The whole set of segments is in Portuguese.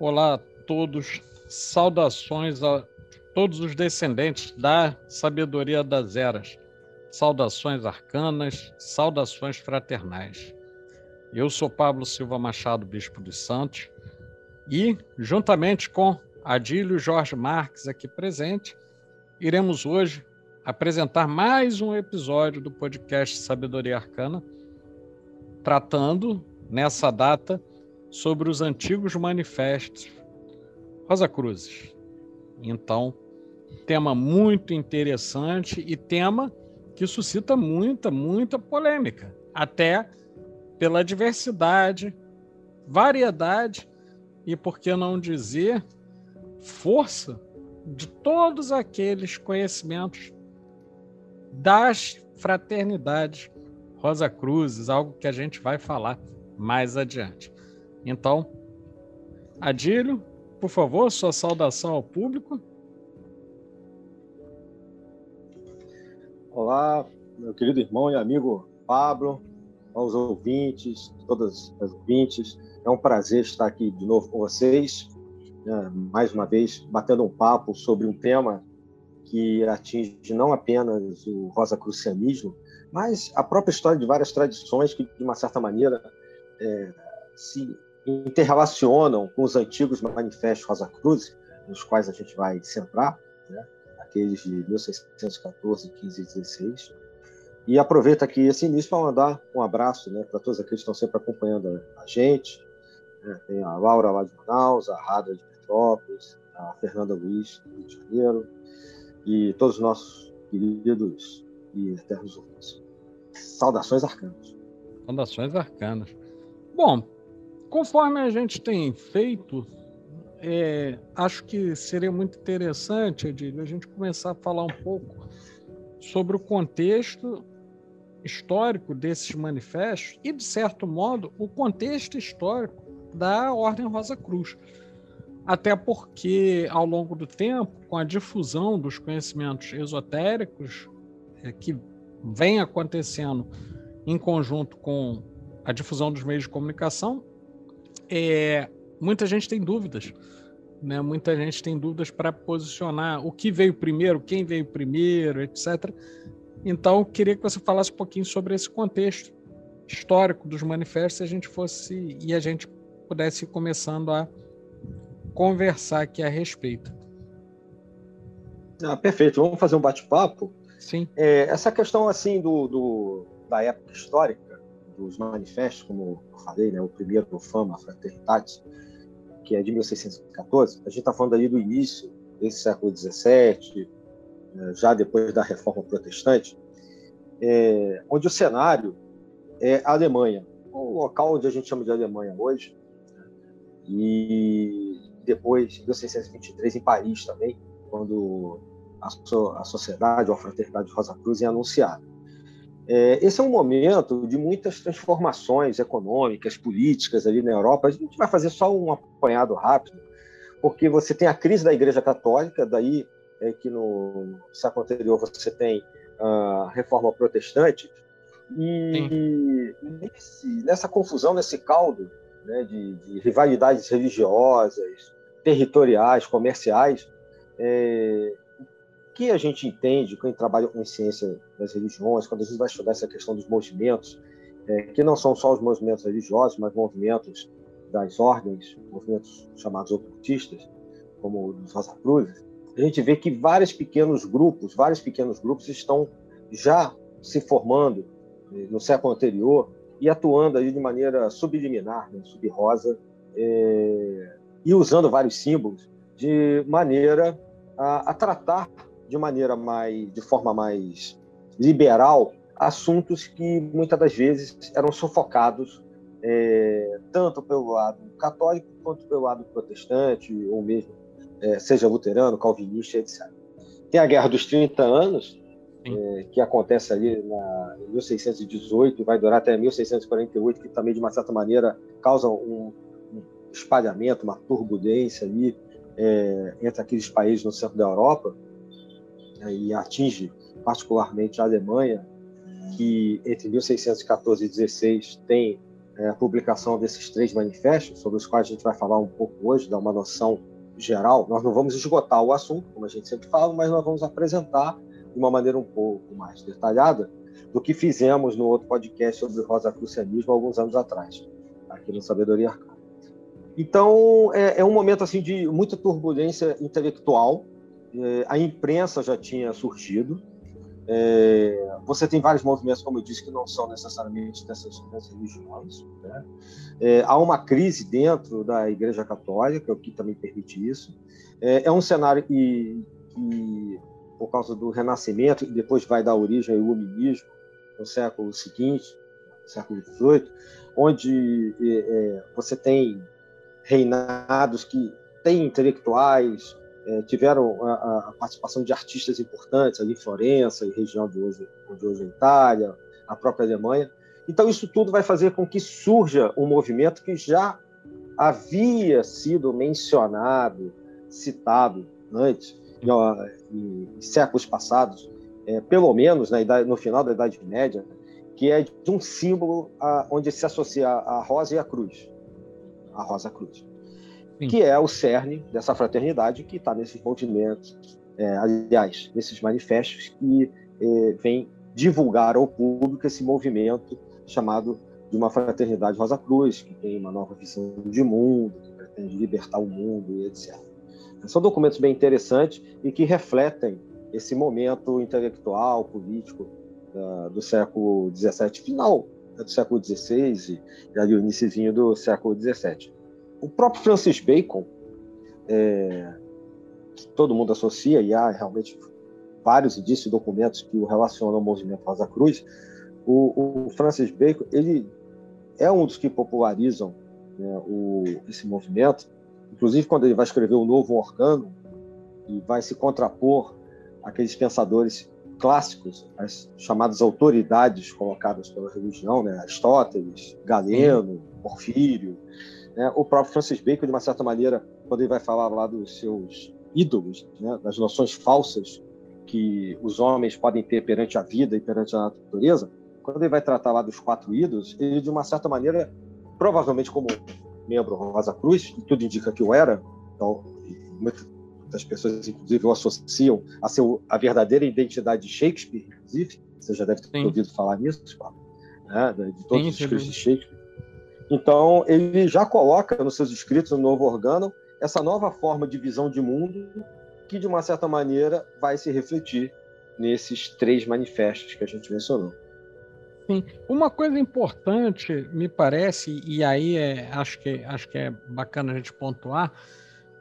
Olá a todos, saudações a todos os descendentes da Sabedoria das Eras, saudações arcanas, saudações fraternais. Eu sou Pablo Silva Machado, Bispo dos Santos, e, juntamente com Adílio Jorge Marques aqui presente, iremos hoje apresentar mais um episódio do podcast Sabedoria Arcana, tratando, nessa data, sobre os antigos manifestos Rosa Cruzes. Então, tema muito interessante e tema que suscita muita polêmica, até pela diversidade, variedade e, por que não dizer, força de todos aqueles conhecimentos das fraternidades Rosa Cruzes, algo que a gente vai falar mais adiante. Então, Adílio, por favor, sua saudação ao público. Olá, meu querido irmão e amigo Pablo, aos ouvintes, todas as ouvintes. É um prazer estar aqui de novo com vocês, mais uma vez, batendo um papo sobre um tema que atinge não apenas o rosacrucianismo, mas a própria história de várias tradições que, de uma certa maneira, se interrelacionam com os antigos manifestos Rosa Cruz, nos quais a gente vai centrar, né? Aqueles de 1614, 15 e 16. E aproveito aqui esse início para mandar um abraço, né, para todos aqueles que estão sempre acompanhando a gente. Tem a Laura lá de Manaus, a Rada de Petrópolis, a Fernanda Luiz do Rio de Janeiro e todos os nossos queridos e eternos ouvintes. Saudações arcanas. Saudações arcanas. Bom, conforme a gente tem feito, acho que seria muito interessante, Adílio, a gente começar a falar um pouco sobre o contexto histórico desses manifestos e, de certo modo, o contexto histórico da Ordem Rosa Cruz. Até porque, ao longo do tempo, com a difusão dos conhecimentos esotéricos que vem acontecendo em conjunto com a difusão dos meios de comunicação, muita gente tem dúvidas, né? Muita gente tem dúvidas para posicionar o que veio primeiro, quem veio primeiro, etc. Então, eu queria que você falasse um pouquinho sobre esse contexto histórico dos manifestos, e a gente pudesse ir começando a conversar aqui a respeito. Ah, perfeito. Vamos fazer um bate-papo. Sim. Essa questão assim da época histórica dos manifestos, como eu falei, né, o primeiro, o Fama Fraternitatis, que é de 1614, a gente está falando ali do início desse século XVII, já depois da Reforma Protestante, onde o cenário é a Alemanha, o local onde a gente chama de Alemanha hoje, e depois, em 1623, em Paris também, quando a Sociedade, ou a Fraternidade Rosa Cruz é anunciada. Esse é um momento de muitas transformações econômicas, políticas ali na Europa. A gente vai fazer só um apanhado rápido, porque você tem a crise da Igreja Católica, daí é que no século anterior você tem a Reforma Protestante, e nessa confusão, nesse caldo, né, de rivalidades religiosas, territoriais, comerciais, que a gente entende quando trabalha com ciência das religiões, quando a gente vai estudar essa questão dos movimentos, que não são só os movimentos religiosos, mas movimentos das ordens, movimentos chamados ocultistas, como os Rosa Cruzes, a gente vê que vários pequenos grupos estão já se formando no século anterior e atuando ali de maneira subliminar, né, sub-rosa, e usando vários símbolos de maneira a tratar de forma mais liberal, assuntos que muitas das vezes eram sufocados tanto pelo lado católico quanto pelo lado protestante, ou mesmo seja luterano, calvinista, etc. Tem a Guerra dos 30 Anos, que acontece ali em 1618 e vai durar até 1648, que também, de uma certa maneira, causa um espalhamento, uma turbulência ali entre aqueles países no centro da Europa, e atinge particularmente a Alemanha, que entre 1614 e 16 tem a publicação desses 3 manifestos, sobre os quais a gente vai falar um pouco hoje, dar uma noção geral. Nós não vamos esgotar o assunto, como a gente sempre fala, mas nós vamos apresentar de uma maneira um pouco mais detalhada do que fizemos no outro podcast sobre o rosacrucianismo alguns anos atrás, aqui no Sabedoria Arcana. Então, é um momento assim, de muita turbulência intelectual. A imprensa já tinha surgido. Você tem vários movimentos, como eu disse, que não são necessariamente dessas religiões, né? Há uma crise dentro da Igreja Católica, o que também permite isso. É um cenário que por causa do Renascimento, que depois vai dar origem ao Iluminismo no século seguinte, século XVIII, onde você tem reinados que têm intelectuais, tiveram a participação de artistas importantes ali em Florença, e região de hoje é Itália, a própria Alemanha. Então, isso tudo vai fazer com que surja um movimento que já havia sido mencionado, citado antes, em séculos passados, pelo menos no final da Idade Média, que é de um símbolo onde se associa a rosa e a cruz. A Rosa Cruz. Sim. Que é o cerne dessa fraternidade que está nesses movimentos, aliás, nesses manifestos que vem divulgar ao público esse movimento chamado de uma fraternidade Rosa Cruz, que tem uma nova visão de mundo, que pretende libertar o mundo e etc. São documentos bem interessantes e que refletem esse momento intelectual, político do século XVII final, do século XVI e ali o iníciozinho do século XVII. O próprio Francis Bacon, que todo mundo associa, e há realmente vários indícios e documentos que o relacionam ao movimento Rosa Cruz, o Francis Bacon ele é um dos que popularizam, né, esse movimento, inclusive quando ele vai escrever o Novo Organo, e vai se contrapor àqueles pensadores clássicos, as chamadas autoridades colocadas pela religião, né, Aristóteles, Galeno, Porfírio. O próprio Francis Bacon, de uma certa maneira, quando ele vai falar lá dos seus ídolos, né, das noções falsas que os homens podem ter perante a vida e perante a natureza, quando ele vai tratar lá dos 4 ídolos, ele, de uma certa maneira, provavelmente como membro Rosa Cruz, e tudo indica que o era, então, muitas pessoas, inclusive, o associam a ser a verdadeira identidade de Shakespeare, inclusive, você já deve ter ouvido falar nisso, né, de todos os escritos de Shakespeare. Então, ele já coloca nos seus escritos, no Novo Organo, essa nova forma de visão de mundo que, de uma certa maneira, vai se refletir nesses 3 manifestos que a gente mencionou. Sim. Uma coisa importante, me parece, e aí acho que é bacana a gente pontuar,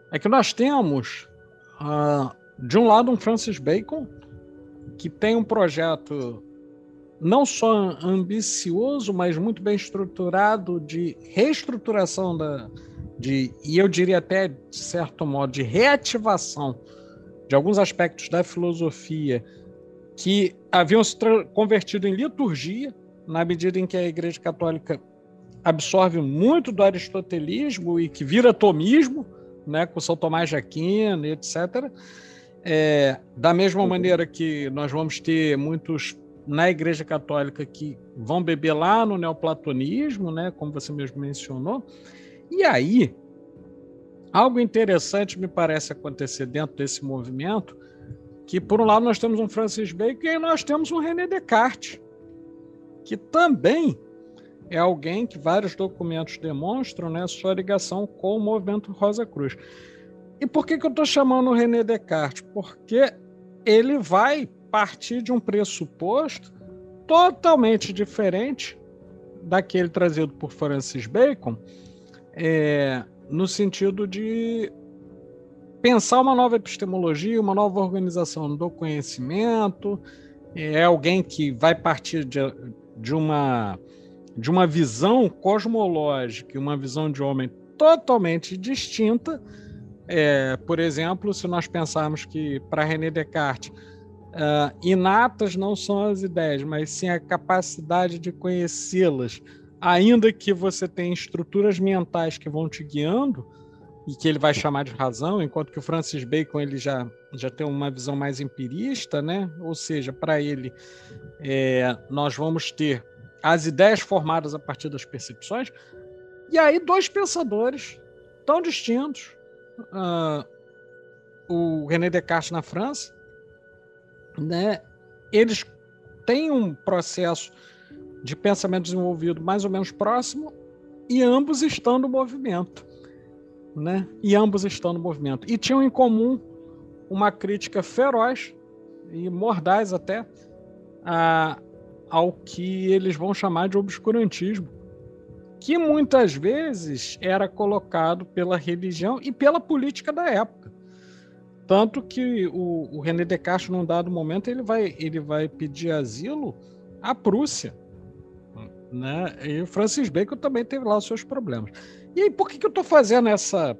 é que nós temos, de um lado, um Francis Bacon, que tem um projeto não só ambicioso, mas muito bem estruturado de reestruturação e eu diria até, de certo modo, de reativação de alguns aspectos da filosofia que haviam se convertido em liturgia, na medida em que a Igreja Católica absorve muito do aristotelismo e que vira tomismo, né, com São Tomás de Aquino, etc. Da mesma maneira que nós vamos ter muitos na Igreja Católica que vão beber lá no neoplatonismo, né, como você mesmo mencionou. E aí, algo interessante me parece acontecer dentro desse movimento, que por um lado nós temos um Francis Bacon e nós temos um René Descartes, que também é alguém que vários documentos demonstram, né, sua ligação com o movimento Rosa Cruz. E por que eu estou chamando o René Descartes? Porque ele vai partir de um pressuposto totalmente diferente daquele trazido por Francis Bacon, no sentido de pensar uma nova epistemologia, uma nova organização do conhecimento. É alguém que vai partir de uma visão cosmológica, uma visão de homem totalmente distinta. Por exemplo, se nós pensarmos que, para René Descartes, inatas não são as ideias, mas sim a capacidade de conhecê-las, ainda que você tenha estruturas mentais que vão te guiando, e que ele vai chamar de razão, enquanto que o Francis Bacon ele já tem uma visão mais empirista, né? Ou seja, para ele, nós vamos ter as ideias formadas a partir das percepções, e aí dois pensadores tão distintos, o René Descartes na França, né? Eles têm um processo de pensamento desenvolvido mais ou menos próximo, e ambos estão no movimento, né? E tinham em comum uma crítica feroz e mordaz até ao que eles vão chamar de obscurantismo, que muitas vezes era colocado pela religião e pela política da época. Tanto que o René Descartes, num dado momento, ele vai pedir asilo à Prússia, né? E o Francis Bacon também teve lá os seus problemas. E aí, por que eu estou fazendo essa,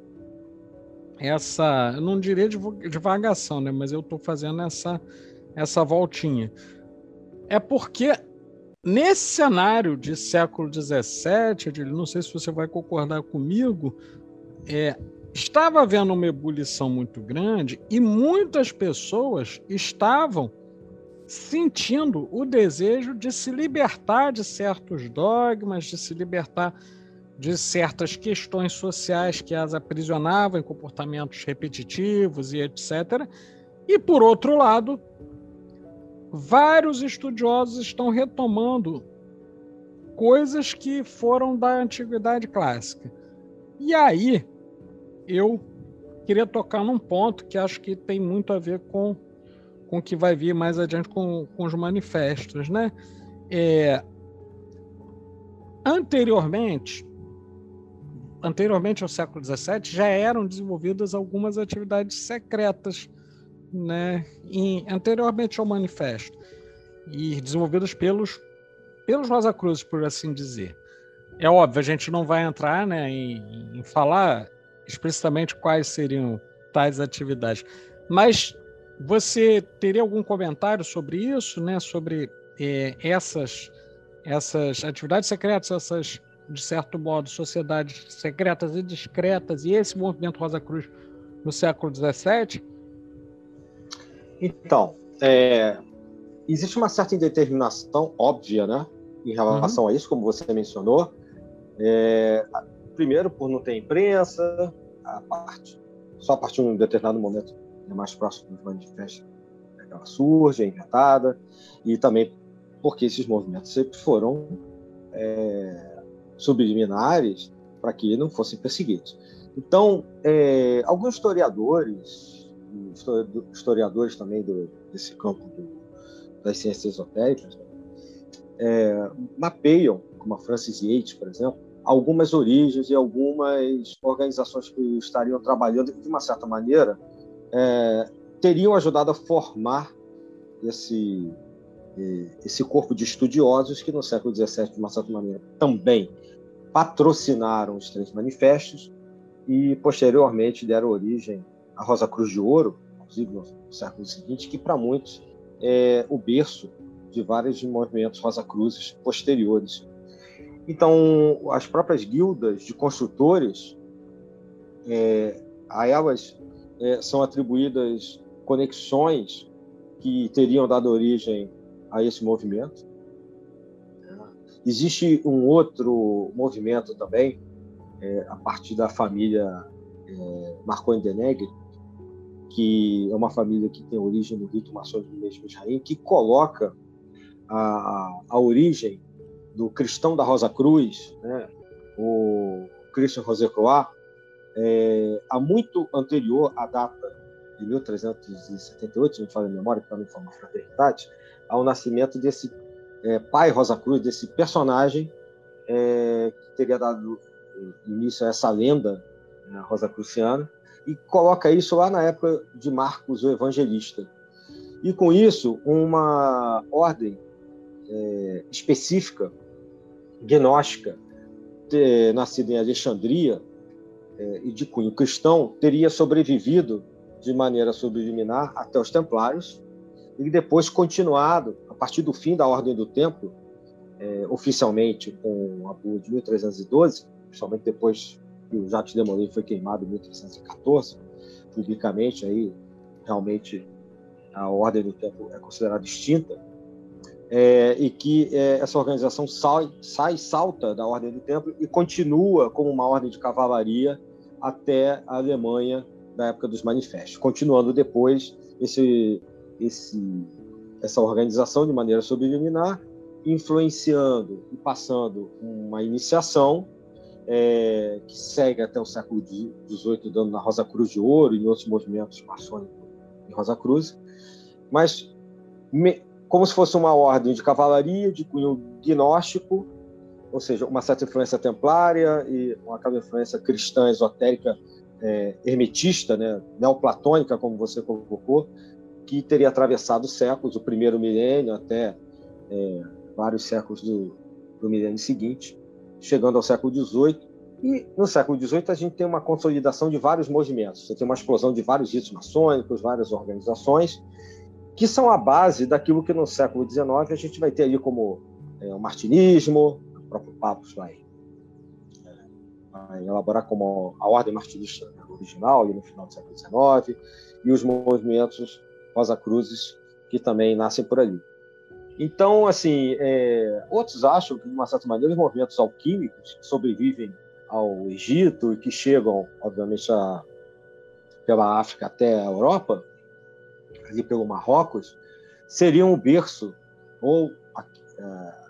eu não diria divagação, né? Mas eu estou fazendo essa voltinha. É porque nesse cenário de século XVII, não sei se você vai concordar comigo, estava havendo uma ebulição muito grande e muitas pessoas estavam sentindo o desejo de se libertar de certos dogmas, de se libertar de certas questões sociais que as aprisionavam em comportamentos repetitivos e etc. E, por outro lado, vários estudiosos estão retomando coisas que foram da Antiguidade Clássica. E aí, eu queria tocar num ponto que acho que tem muito a ver com o que vai vir mais adiante com os manifestos, né? Anteriormente ao século XVII, já eram desenvolvidas algumas atividades secretas, né? Anteriormente ao manifesto, e desenvolvidas pelos Rosa Cruzes, por assim dizer. É óbvio, a gente não vai entrar, né, em falar explicitamente quais seriam tais atividades, mas você teria algum comentário sobre isso, né? Sobre essas atividades secretas, essas, de certo modo, sociedades secretas e discretas, e esse movimento Rosa Cruz no século XVII? Então, existe uma certa indeterminação óbvia, né, em relação a isso, como você mencionou. Primeiro, por não ter imprensa, só a partir de um determinado momento mais próximo dos manifestos ela surge, é inventada, e também porque esses movimentos sempre foram subliminares para que não fossem perseguidos. Então, alguns historiadores também desse campo das ciências esotéricas, né, mapeiam, como a Francis Yates, por exemplo, algumas origens e algumas organizações que estariam trabalhando de uma certa maneira, teriam ajudado a formar esse corpo de estudiosos que no século XVII, de uma certa maneira, também patrocinaram os três manifestos e, posteriormente, deram origem à Rosa Cruz de Ouro, inclusive no século seguinte, que, para muitos, é o berço de vários movimentos Rosa Cruzes posteriores. Então, as próprias guildas de construtores, a elas são atribuídas conexões que teriam dado origem a esse movimento. Existe um outro movimento também, a partir da família Marconi Denegri, que é uma família que tem origem no rito maçônico do mesmo Israel, que coloca a origem do cristão da Rosa Cruz, né, o Christian Rosenkreuz, há muito anterior à data de 1378, se não me falha a memória, que está no Fama Fraternitatis, ao nascimento desse pai Rosa Cruz, desse personagem que teria dado início a essa lenda Rosa Cruciana, e coloca isso lá na época de Marcos, o Evangelista. E com isso, uma ordem específica, gnóstica, nascida em Alexandria, e de cunho cristão, teria sobrevivido de maneira subliminar até os templários e depois continuado a partir do fim da Ordem do Templo, oficialmente com a bula de 1312, principalmente depois que o Jacques de Molay foi queimado em 1314, publicamente, aí realmente a Ordem do Tempo é considerada extinta, e que essa organização salta da Ordem do Tempo e continua como uma ordem de cavalaria até a Alemanha da época dos manifestos, continuando depois essa organização de maneira subliminar, influenciando e passando uma iniciação que segue até o século XVIII, dando na Rosa Cruz de Ouro e em outros movimentos maçônicos em Rosa Cruz, mas como se fosse uma ordem de cavalaria, de cunho gnóstico, ou seja, uma certa influência templária e uma influência cristã esotérica, hermetista, né, neoplatônica, como você colocou, que teria atravessado séculos, o primeiro milênio até vários séculos do milênio seguinte, chegando ao século XVIII. E no século XVIII a gente tem uma consolidação de vários movimentos, você tem uma explosão de vários ritos maçônicos, várias organizações, que são a base daquilo que no século XIX a gente vai ter ali como o martinismo, o próprio Papus vai elaborar como a ordem martinista original, no final do século XIX, e os movimentos Rosa Cruzes, que também nascem por ali. Então, assim, outros acham que, de uma certa maneira, os movimentos alquímicos que sobrevivem ao Egito e que chegam, obviamente, pela África até a Europa, ali pelo Marrocos, seriam o berço ou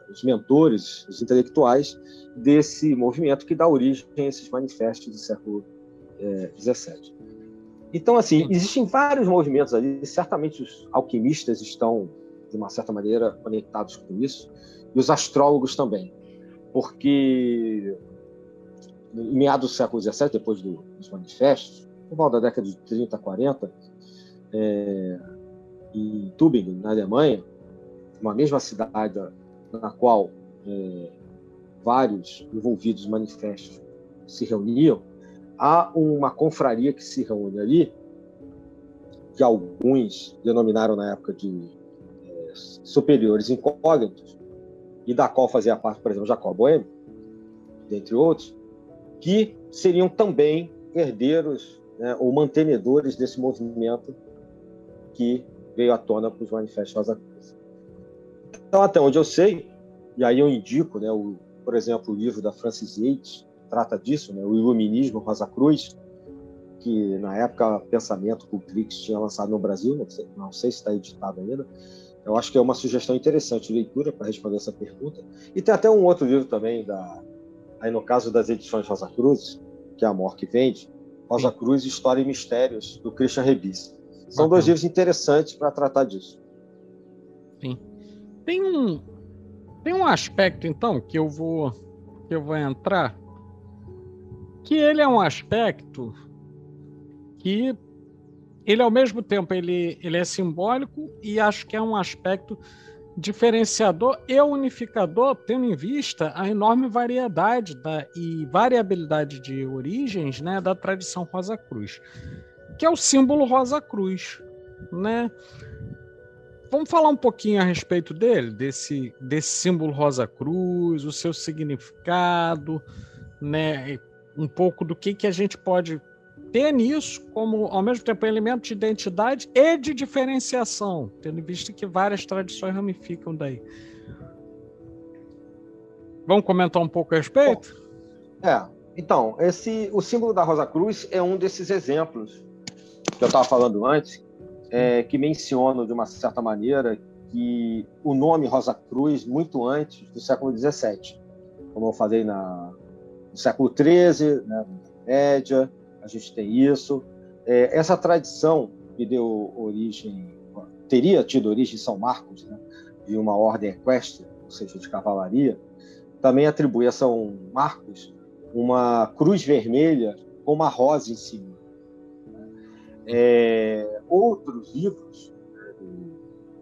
os mentores, os intelectuais desse movimento que dá origem a esses manifestos do século XVII. Então, assim, existem vários movimentos ali, certamente os alquimistas estão, de uma certa maneira, conectados com isso, e os astrólogos também, porque em meados do século XVII, depois dos manifestos, por volta da década de 30, 40, em Tübingen, na Alemanha, uma mesma cidade na qual vários envolvidos manifestos se reuniam, há uma confraria que se reúne ali, que alguns denominaram na época de superiores incógnitos, e da qual fazia parte, por exemplo, Jacob Boehme, dentre outros, que seriam também herdeiros, né, ou mantenedores desse movimento que veio à tona para os manifestos Rosa Cruz. Então, até onde eu sei, e aí eu indico, né, por exemplo, o livro da Francis Yates, trata disso, né, o Iluminismo Rosa Cruz, que na época Pensamento Cultrix tinha lançado no Brasil, não sei se está editado ainda. Eu acho que é uma sugestão interessante de leitura para responder essa pergunta. E tem até um outro livro também, aí no caso das edições Rosa Cruz, que é a Amor que vende, Rosa Cruz, História e Mistérios, do Christian Rebis. São dois livros interessantes para tratar disso. Sim. Tem um aspecto, então, que eu vou entrar, que ele é um aspecto que ele, ao mesmo tempo, ele é simbólico e acho que é um aspecto diferenciador e unificador, tendo em vista a enorme variedade e variabilidade de origens, né, da tradição Rosa Cruz, que é o símbolo Rosa Cruz, né? Vamos falar um pouquinho a respeito dele, desse símbolo Rosa Cruz, o seu significado, né? Um pouco do que a gente pode ter nisso, como, ao mesmo tempo, um elemento de identidade e de diferenciação, tendo em vista que várias tradições ramificam daí. Vamos comentar um pouco a respeito? Então, o símbolo da Rosa Cruz é um desses exemplos que eu estava falando antes, que menciono, de uma certa maneira, que o nome Rosa Cruz, muito antes do século XVII, como eu falei, no século XIII, né, na Média, a gente tem isso. Essa tradição que teria tido origem em São Marcos, né, de uma ordem equestre, ou seja, de cavalaria, também atribui a São Marcos uma cruz vermelha com uma rosa em cima. Outros livros,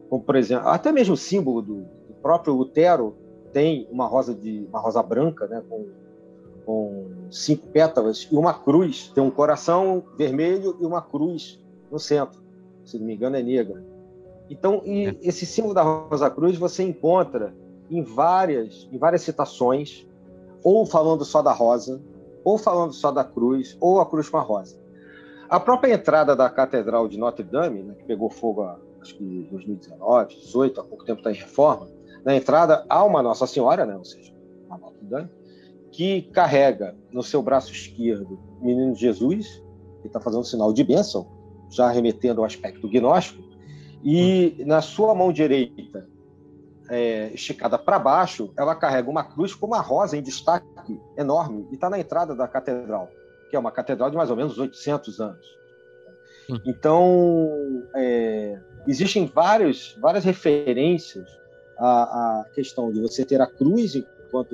como, por exemplo, até mesmo o símbolo do próprio Lutero, tem uma rosa branca, né, com 5 pétalas e uma cruz, tem um coração vermelho e uma cruz no centro, se não me engano é negra. Então, esse símbolo da Rosa Cruz você encontra em várias citações, ou falando só da rosa, ou falando só da cruz, ou a cruz com a rosa. A própria entrada da Catedral de Notre Dame, né, que pegou fogo acho que em 2019, 2018, há pouco tempo está em reforma, na entrada há uma Nossa Senhora, né, ou seja, uma Notre Dame, que carrega no seu braço esquerdo o menino Jesus, que está fazendo sinal de bênção, já remetendo ao aspecto gnóstico, e na sua mão direita, esticada para baixo, ela carrega uma cruz com uma rosa em destaque enorme, e está na entrada da catedral, que é uma catedral de mais ou menos 800 anos. Então, existem várias referências à questão de você ter a cruz enquanto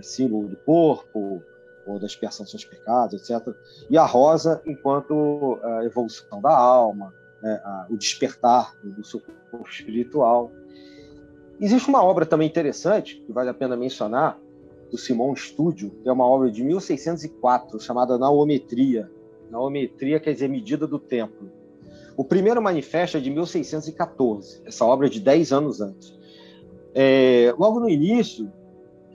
símbolo do corpo, ou da expiação dos seus pecados, etc., e a rosa enquanto a evolução da alma, o despertar do seu corpo espiritual. Existe uma obra também interessante, que vale a pena mencionar, do Simão Estúdio, que é uma obra de 1604, chamada Naometria. Naometria quer dizer medida do tempo. O primeiro manifesto é de 1614, essa obra é de 10 anos antes. Logo no início,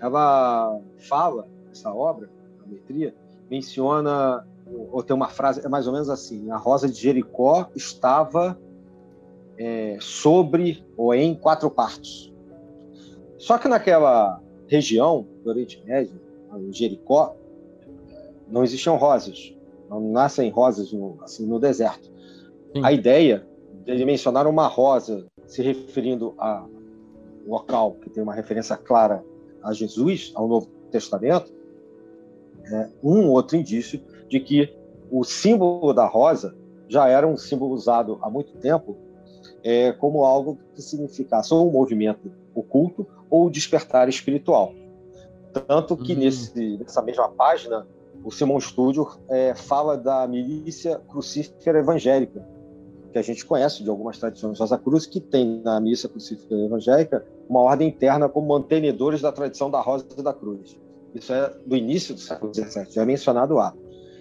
ela fala, essa obra, Naometria, menciona, ou tem uma frase, é mais ou menos assim, a rosa de Jericó estava sobre ou em 4 partos. Só que naquela região do Oriente Médio, em Jericó, não existiam rosas, não nascem rosas no deserto. Sim. A ideia de mencionar uma rosa se referindo a um local que tem uma referência clara a Jesus, ao Novo Testamento, é um outro indício de que o símbolo da rosa já era um símbolo usado há muito tempo como algo que significasse ou um movimento oculto ou despertar espiritual. Tanto que nessa mesma página, o Simão Estúdio fala da milícia crucífera evangélica, que a gente conhece de algumas tradições Rosa Cruz, que tem na milícia crucífera evangélica uma ordem interna como mantenedores da tradição da rosa e da cruz. Isso é do início do século XVII, já é mencionado lá.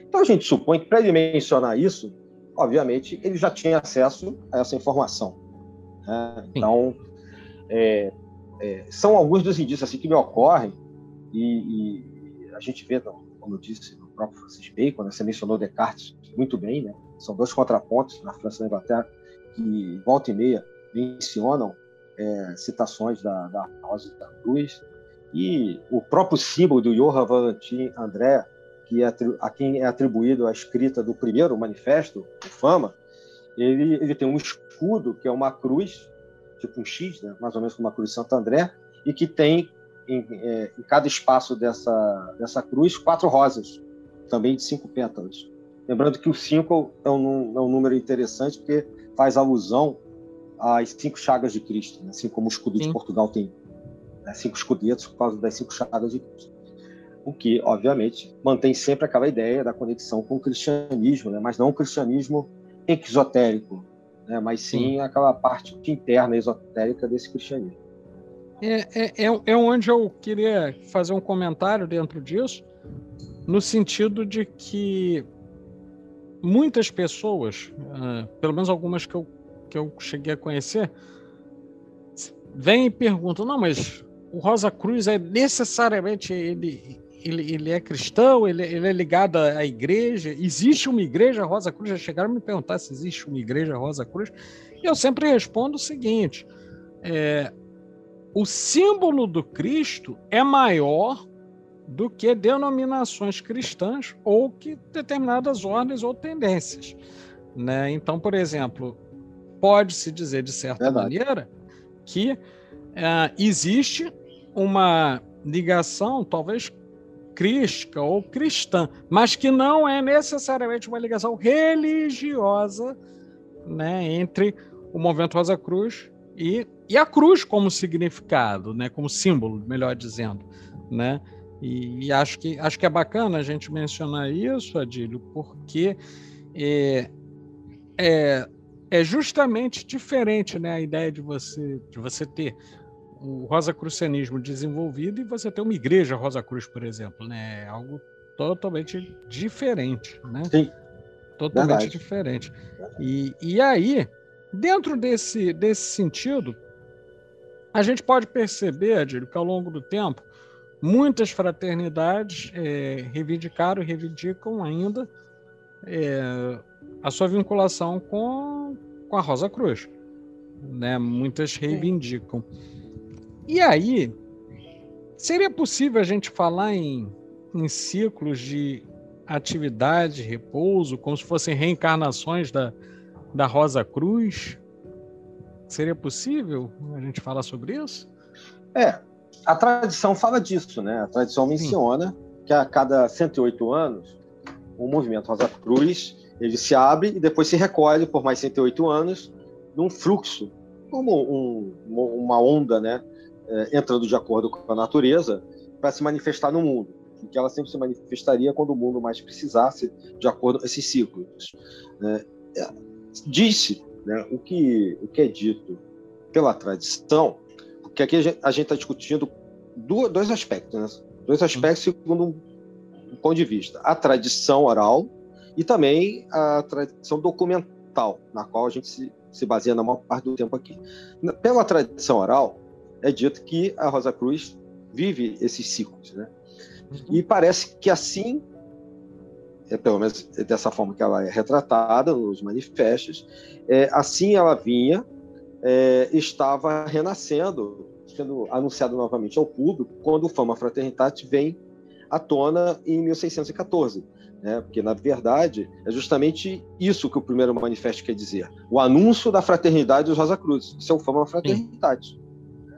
Então a gente supõe que para ele mencionar isso, obviamente, ele já tinha acesso a essa informação, né? Então, são alguns dos indícios assim, que me ocorrem, e a gente vê, como eu disse, no próprio Francis Bacon, né? Você mencionou Descartes muito bem, né? São dois contrapontos na França e na Inglaterra que, volta e meia, mencionam citações da Rosa e da Cruz, e o próprio símbolo do Johann Valentin Andreae, que a quem é atribuído a escrita do primeiro manifesto, o Fama, ele tem um escudo que é uma cruz, tipo um X, né? Mais ou menos como uma cruz de Santo André, e que tem em cada espaço dessa cruz 4 rosas, também de 5 pétalas. Lembrando que o 5 é um número interessante, porque faz alusão às 5 chagas de Cristo, né? Assim como o escudo de Portugal tem 5 escudetos por causa das 5 chagas de Cristo. O que, obviamente, mantém sempre aquela ideia da conexão com o cristianismo, né? Mas não o cristianismo exotérico, né? Mas sim aquela parte interna esotérica desse cristianismo. É onde eu queria fazer um comentário dentro disso, no sentido de que muitas pessoas, pelo menos algumas que eu cheguei a conhecer, vêm e perguntam, não, mas o Rosa Cruz necessariamente ele é cristão, ele é ligado à igreja, existe uma igreja Rosa Cruz? Já chegaram a me perguntar se existe uma igreja Rosa Cruz, e eu sempre respondo o seguinte, o símbolo do Cristo é maior do que denominações cristãs ou que determinadas ordens ou tendências, né? Então, por exemplo, pode-se dizer de certa maneira que existe uma ligação, talvez, crística ou cristã, mas que não é necessariamente uma ligação religiosa, né, entre o movimento Rosa Cruz e a cruz como significado, né, como símbolo, melhor dizendo, né? E acho que é bacana a gente mencionar isso, Adílio, porque é justamente diferente, né, a ideia de você ter o rosacrucianismo desenvolvido e você ter uma igreja Rosa Cruz, por exemplo, né? Algo totalmente diferente, né? Sim. Totalmente diferente. E aí, dentro desse sentido, a gente pode perceber, Adílio, que ao longo do tempo Muitas fraternidades reivindicaram e reivindicam ainda a sua vinculação com a Rosa Cruz, né? Muitas reivindicam. E aí, seria possível a gente falar em ciclos de atividade, repouso, como se fossem reencarnações da Rosa Cruz? Seria possível a gente falar sobre isso? A tradição fala disso, né? A tradição menciona que a cada 108 anos, o movimento Rosa Cruz, ele se abre e depois se recolhe por mais 108 anos num fluxo, como uma onda, né? Entrando de acordo com a natureza para se manifestar no mundo, que ela sempre se manifestaria quando o mundo mais precisasse, de acordo com esses ciclos. Diz-se, né, o que é dito pela tradição, porque aqui a gente está discutindo dois aspectos, né? Dois aspectos segundo um ponto de vista. A tradição oral e também a tradição documental, na qual a gente se baseia na maior parte do tempo aqui. Pela tradição oral, é dito que a Rosa Cruz vive esses ciclos, né? E parece que assim, pelo menos dessa forma que ela é retratada nos manifestos, assim ela vinha, estava renascendo, sendo anunciado novamente ao público, quando o Fama Fraternitatis vem à tona em 1614. Né? Porque, na verdade, é justamente isso que o primeiro manifesto quer dizer. O anúncio da fraternidade dos Rosa Cruzes. Isso é o Fama Fraternitatis.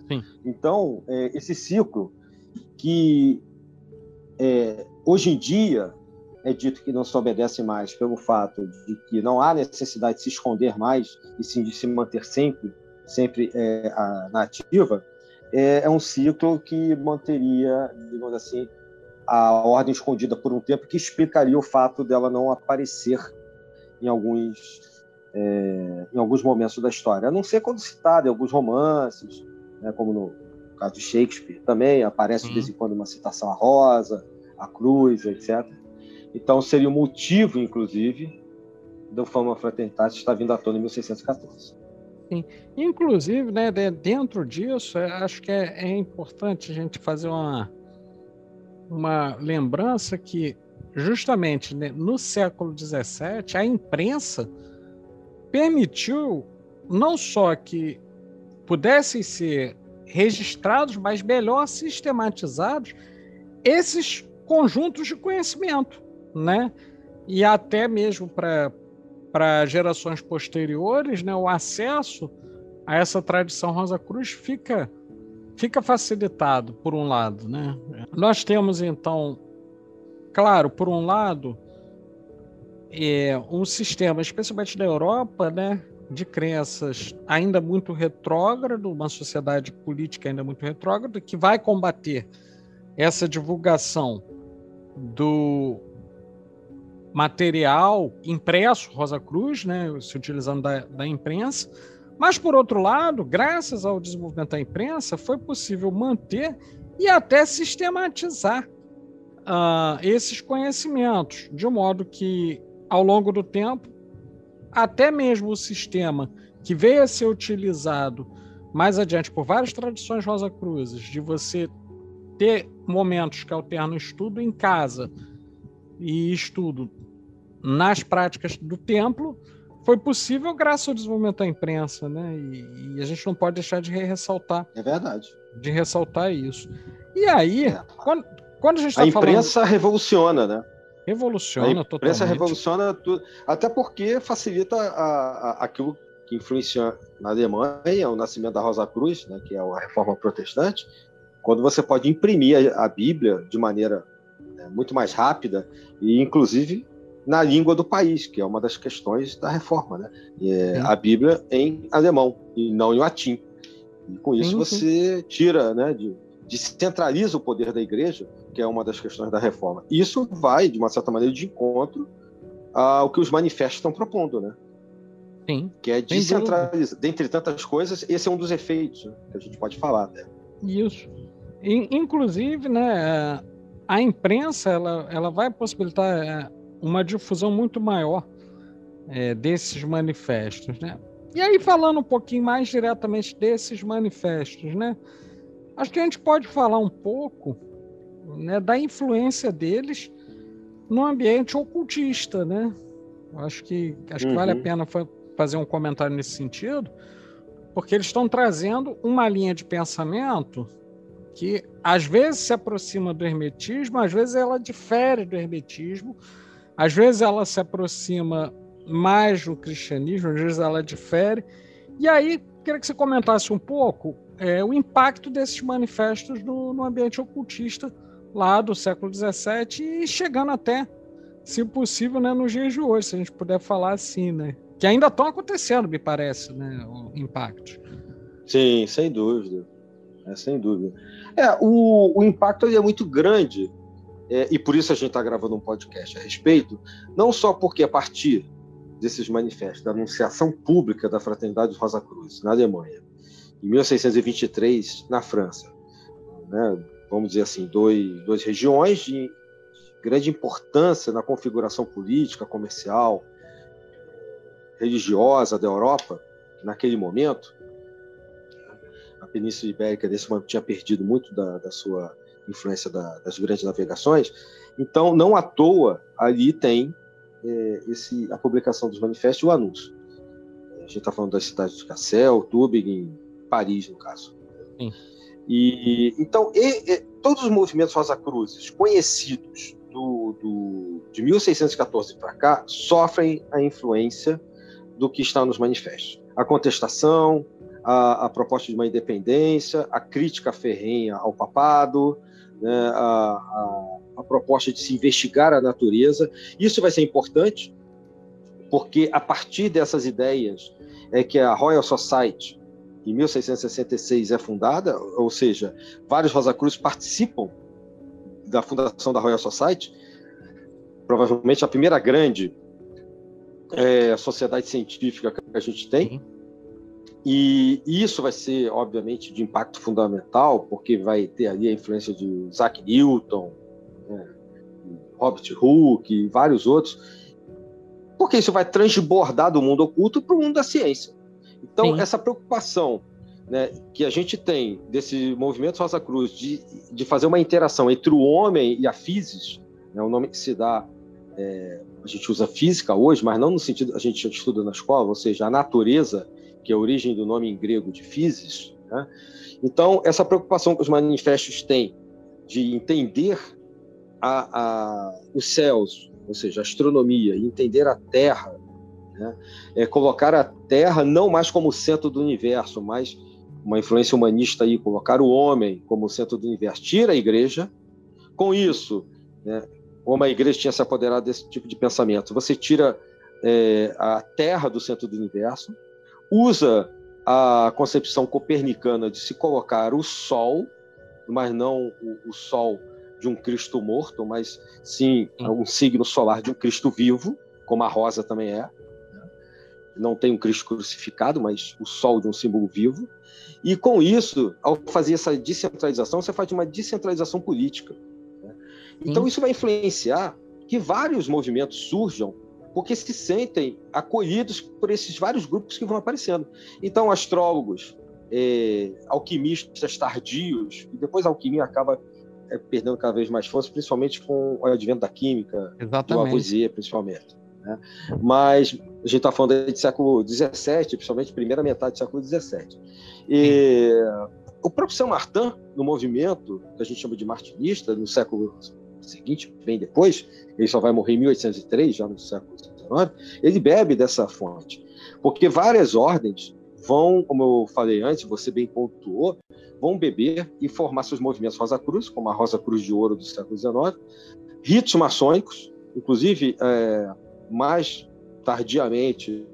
Sim. Então, esse ciclo que... hoje em dia é dito que não se obedece mais pelo fato de que não há necessidade de se esconder mais e sim de se manter sempre na ativa, é um ciclo que manteria, digamos assim, a ordem escondida por um tempo, que explicaria o fato dela não aparecer em alguns momentos da história, a não ser quando citada em alguns romances, né, como no caso de Shakespeare também, aparece de vez em quando uma citação à Rosa, a cruz, etc. Então, seria o motivo, inclusive, do Fama Fraternitatis estar vindo à tona em 1614. Sim. Inclusive, né, dentro disso, acho que é importante a gente fazer uma lembrança que, justamente, né, no século XVII, a imprensa permitiu não só que pudessem ser registrados, mas melhor sistematizados esses conjuntos de conhecimento, né? E até mesmo para gerações posteriores, né, o acesso a essa tradição Rosa Cruz fica facilitado, por um lado, né? Nós temos, então, claro, por um lado, um sistema, especialmente da Europa, né, de crenças ainda muito retrógrado, uma sociedade política ainda muito retrógrada, que vai combater essa divulgação do material impresso Rosa Cruz, né, se utilizando da imprensa, mas, por outro lado, graças ao desenvolvimento da imprensa, foi possível manter e até sistematizar esses conhecimentos, de modo que, ao longo do tempo, até mesmo o sistema que veio a ser utilizado mais adiante por várias tradições Rosa Cruzes, de você ter momentos que alternam estudo em casa e estudo nas práticas do templo, foi possível graças ao desenvolvimento da imprensa, né? E a gente não pode deixar de ressaltar. É verdade. De ressaltar isso. E aí, quando a gente está falando... A imprensa revoluciona, né? Revoluciona totalmente. A imprensa revoluciona tudo, até porque facilita aquilo que influencia na Alemanha, o nascimento da Rosa Cruz, né, que é a reforma protestante, quando você pode imprimir a Bíblia de maneira muito mais rápida e, inclusive, na língua do país, que é uma das questões da reforma, né? A Bíblia em alemão e não em latim. E com isso você tira, né, descentraliza o poder da igreja, que é uma das questões da reforma. Isso vai, de uma certa maneira, de encontro ao que os manifestos estão propondo, né? Sim. Que é descentralizar. Dentre tantas coisas, esse é um dos efeitos, né, que a gente pode falar, né? Isso. Inclusive, né, a imprensa ela vai possibilitar uma difusão muito maior desses manifestos, né? E aí, falando um pouquinho mais diretamente desses manifestos, né, acho que a gente pode falar um pouco né, da influência deles no ambiente ocultista, né? Acho que vale a pena fazer um comentário nesse sentido, porque eles estão trazendo uma linha de pensamento que às vezes se aproxima do hermetismo, às vezes ela difere do hermetismo, às vezes ela se aproxima mais do cristianismo, às vezes ela difere. E aí, queria que você comentasse um pouco o impacto desses manifestos no ambiente ocultista lá do século XVII e chegando até, se possível, né, nos dias de hoje, se a gente puder falar assim, né? Que ainda estão acontecendo, me parece, né, o impacto. Sim, sem dúvida. O impacto é muito grande, e por isso a gente está gravando um podcast a respeito, não só porque a partir desses manifestos, da anunciação pública da Fraternidade Rosa Cruz, na Alemanha, em 1623, na França, né, vamos dizer assim, duas regiões de grande importância na configuração política, comercial, religiosa da Europa, naquele momento. A Península Ibérica nesse momento tinha perdido muito da sua influência das grandes navegações, então não à toa ali tem a publicação dos manifestos e o anúncio. A gente está falando das cidades de Cassel, Tübingen, Paris, no caso. Sim. E então todos os movimentos Rosacruzes conhecidos de 1614 para cá sofrem a influência do que está nos manifestos. A contestação, a proposta de uma independência, a crítica ferrenha ao papado, né, a proposta de se investigar a natureza. Isso vai ser importante, porque a partir dessas ideias é que a Royal Society, em 1666, é fundada, ou seja, vários Rosacruzes participam da fundação da Royal Society, provavelmente a primeira grande sociedade científica que a gente tem. E isso vai ser, obviamente, de impacto fundamental, porque vai ter ali a influência de Isaac Newton, né, Robert Hooke e vários outros, porque isso vai transbordar do mundo oculto para o mundo da ciência. Então, essa preocupação, né, que a gente tem desse movimento Rosa Cruz de fazer uma interação entre o homem e a physis, né, o nome que se dá, a gente usa física hoje, mas não no sentido a gente estuda na escola, ou seja, a natureza, que é a origem do nome em grego de physis, né? Então, essa preocupação que os manifestos têm de entender os céus, ou seja, a astronomia, e entender a Terra, né? Colocar a Terra não mais como centro do universo, mas uma influência humanista aí, colocar o homem como centro do universo, tira a igreja. Com isso, né, como a igreja tinha se apoderado desse tipo de pensamento, você tira a Terra do centro do universo, usa a concepção copernicana de se colocar o Sol, mas não o Sol de um Cristo morto, mas sim um signo solar de um Cristo vivo, como a rosa também é. Não tem um Cristo crucificado, mas o Sol de um símbolo vivo. E com isso, ao fazer essa descentralização, você faz uma descentralização política. Então isso vai influenciar que vários movimentos surjam, porque se sentem acolhidos por esses vários grupos que vão aparecendo. Então, astrólogos, alquimistas tardios, e depois a alquimia acaba perdendo cada vez mais força, principalmente com o advento da química, do Lavoisier, principalmente, né? Mas a gente está falando aí de século XVII, principalmente primeira metade do século XVII. E o próprio São Martin, no movimento que a gente chama de martinista, no século seguinte, vem depois, ele só vai morrer em 1803, já no século XIX, ele bebe dessa fonte, porque várias ordens vão, como eu falei antes, você bem pontuou, vão beber e formar seus movimentos Rosa Cruz, como a Rosa Cruz de Ouro do século XIX, ritos maçônicos, inclusive mais tardiamente,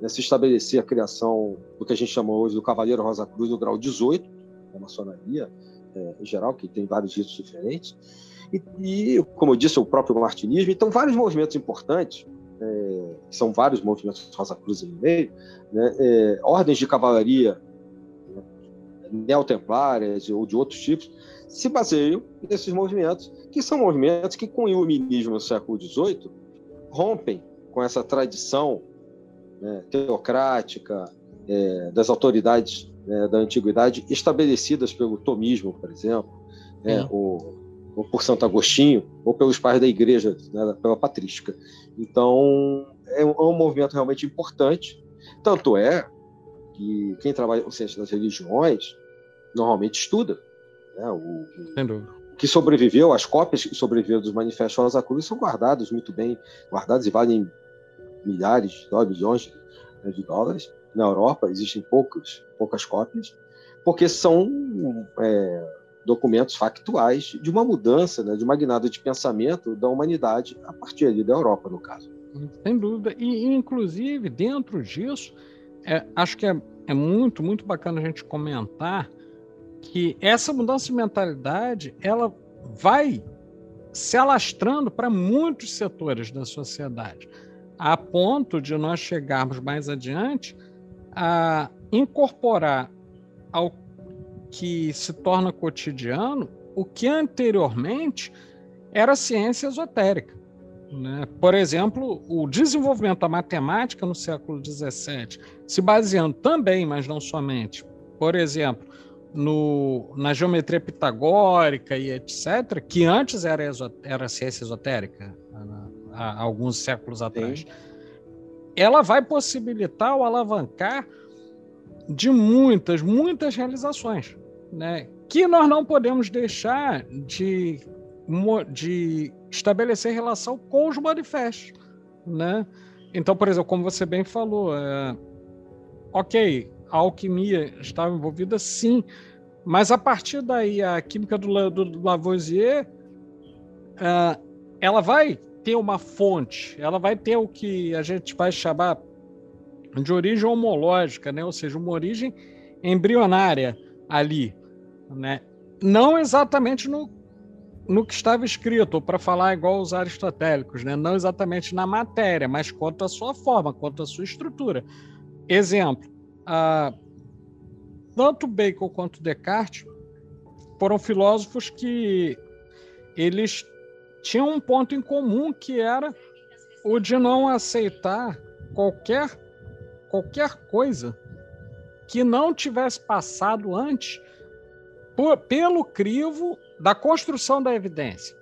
né, se estabelecer a criação do que a gente chama hoje do Cavaleiro Rosa Cruz no grau 18, da maçonaria em geral, que tem vários ritos diferentes. E, como eu disse, o próprio martinismo. Então, vários movimentos importantes, são vários movimentos Rosa Cruz no meio, né, ordens de cavalaria, né, neotemplárias ou de outros tipos, se baseiam nesses movimentos, que são movimentos que, com o iluminismo no século XVIII, rompem com essa tradição, né, teocrática, das autoridades, né, da antiguidade, estabelecidas pelo tomismo, por exemplo, né, o ou por Santo Agostinho, ou pelos pais da igreja, né, pela patrística. Então, é um movimento realmente importante. Tanto é que quem trabalha com ciência das religiões normalmente estuda. Né, o que sobreviveu, as cópias que sobreviveram dos manifestos Rosa Cruz são guardadas, muito bem guardadas, e valem milhares, milhões de dólares. Na Europa existem poucas cópias, porque são documentos factuais de uma mudança, né, de uma guinada de pensamento da humanidade a partir ali da Europa, no caso. Sem dúvida. E, inclusive, dentro disso, acho que é muito, muito bacana a gente comentar que essa mudança de mentalidade ela vai se alastrando para muitos setores da sociedade, a ponto de nós chegarmos mais adiante a incorporar ao que se torna cotidiano o que anteriormente era ciência esotérica, né? Por exemplo, o desenvolvimento da matemática no século XVII, se baseando também, mas não somente, por exemplo, na geometria pitagórica e etc., que antes era ciência esotérica, há alguns séculos atrás. Sim. Ela vai possibilitar o alavancar de muitas realizações, né? Que nós não podemos deixar de estabelecer relação com os manifestos, né? Então, por exemplo, como você bem falou, a alquimia estava envolvida, sim, mas a partir daí a química do Lavoisier, ela vai ter uma fonte, ela vai ter o que a gente vai chamar de origem homológica, né? Ou seja, uma origem embrionária ali, né? Não exatamente no que estava escrito, para falar igual os aristotélicos, né? Não exatamente na matéria, mas quanto à sua forma, quanto à sua estrutura. Exemplo, tanto Bacon quanto Descartes foram filósofos que eles tinham um ponto em comum, que era o de não aceitar qualquer coisa que não tivesse passado antes pelo crivo da construção da evidência.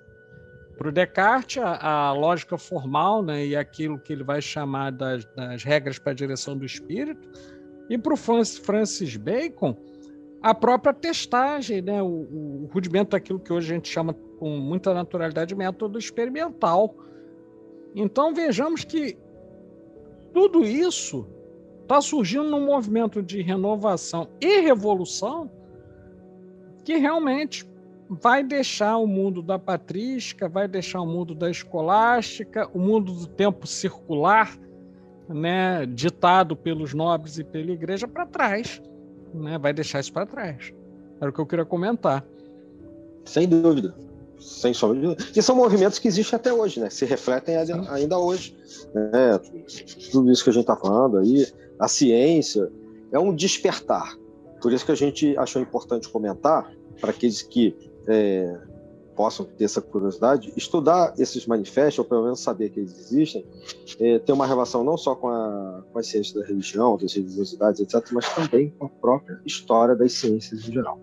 Para o Descartes, a lógica formal, né, e aquilo que ele vai chamar das regras para a direção do espírito, e para o Francis Bacon, a própria testagem, né, o rudimento daquilo que hoje a gente chama com muita naturalidade método experimental. Então, vejamos que tudo isso está surgindo num movimento de renovação e revolução que realmente vai deixar o mundo da patrística, vai deixar o mundo da escolástica, o mundo do tempo circular, né, ditado pelos nobres e pela igreja, para trás, né, vai deixar isso para trás. Era o que eu queria comentar. Sem dúvida. Sem sombra de dúvida. E são movimentos que existem até hoje, né? Se refletem ainda hoje. Né? Tudo isso que a gente está falando aí, a ciência é um despertar. Por isso que a gente achou importante comentar, para aqueles que possam ter essa curiosidade, estudar esses manifestos, ou pelo menos saber que eles existem, ter uma relação não só com a ciência da religião, das religiosidades, etc., mas também com a própria história das ciências em geral.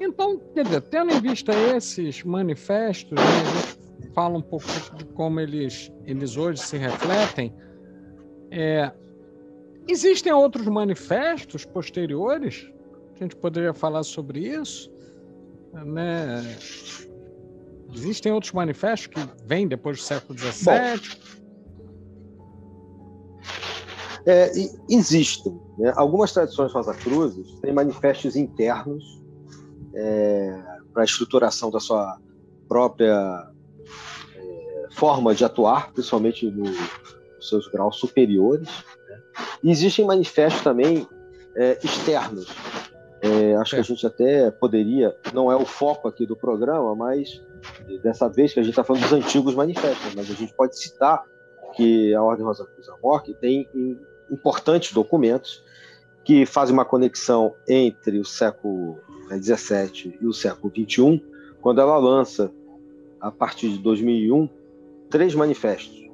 Então, quer dizer, tendo em vista esses manifestos, né, a gente fala um pouco de como eles hoje se refletem. Existem outros manifestos posteriores? A gente poderia falar sobre isso, né? Existem outros manifestos que vêm depois do século XVII? Existem. Né? Algumas tradições Rosa Cruzes têm manifestos internos para a estruturação da sua própria forma de atuar, principalmente nos seus graus superiores. Né? E existem manifestos também externos. Acho que a gente até poderia, não é o foco aqui do programa, mas dessa vez que a gente está falando dos antigos manifestos, mas a gente pode citar que a Ordem Rosa Cruz Amorc tem importantes documentos que fazem uma conexão entre o século XVII e o século XXI, quando ela lança, a partir de 2001, 3 manifestos.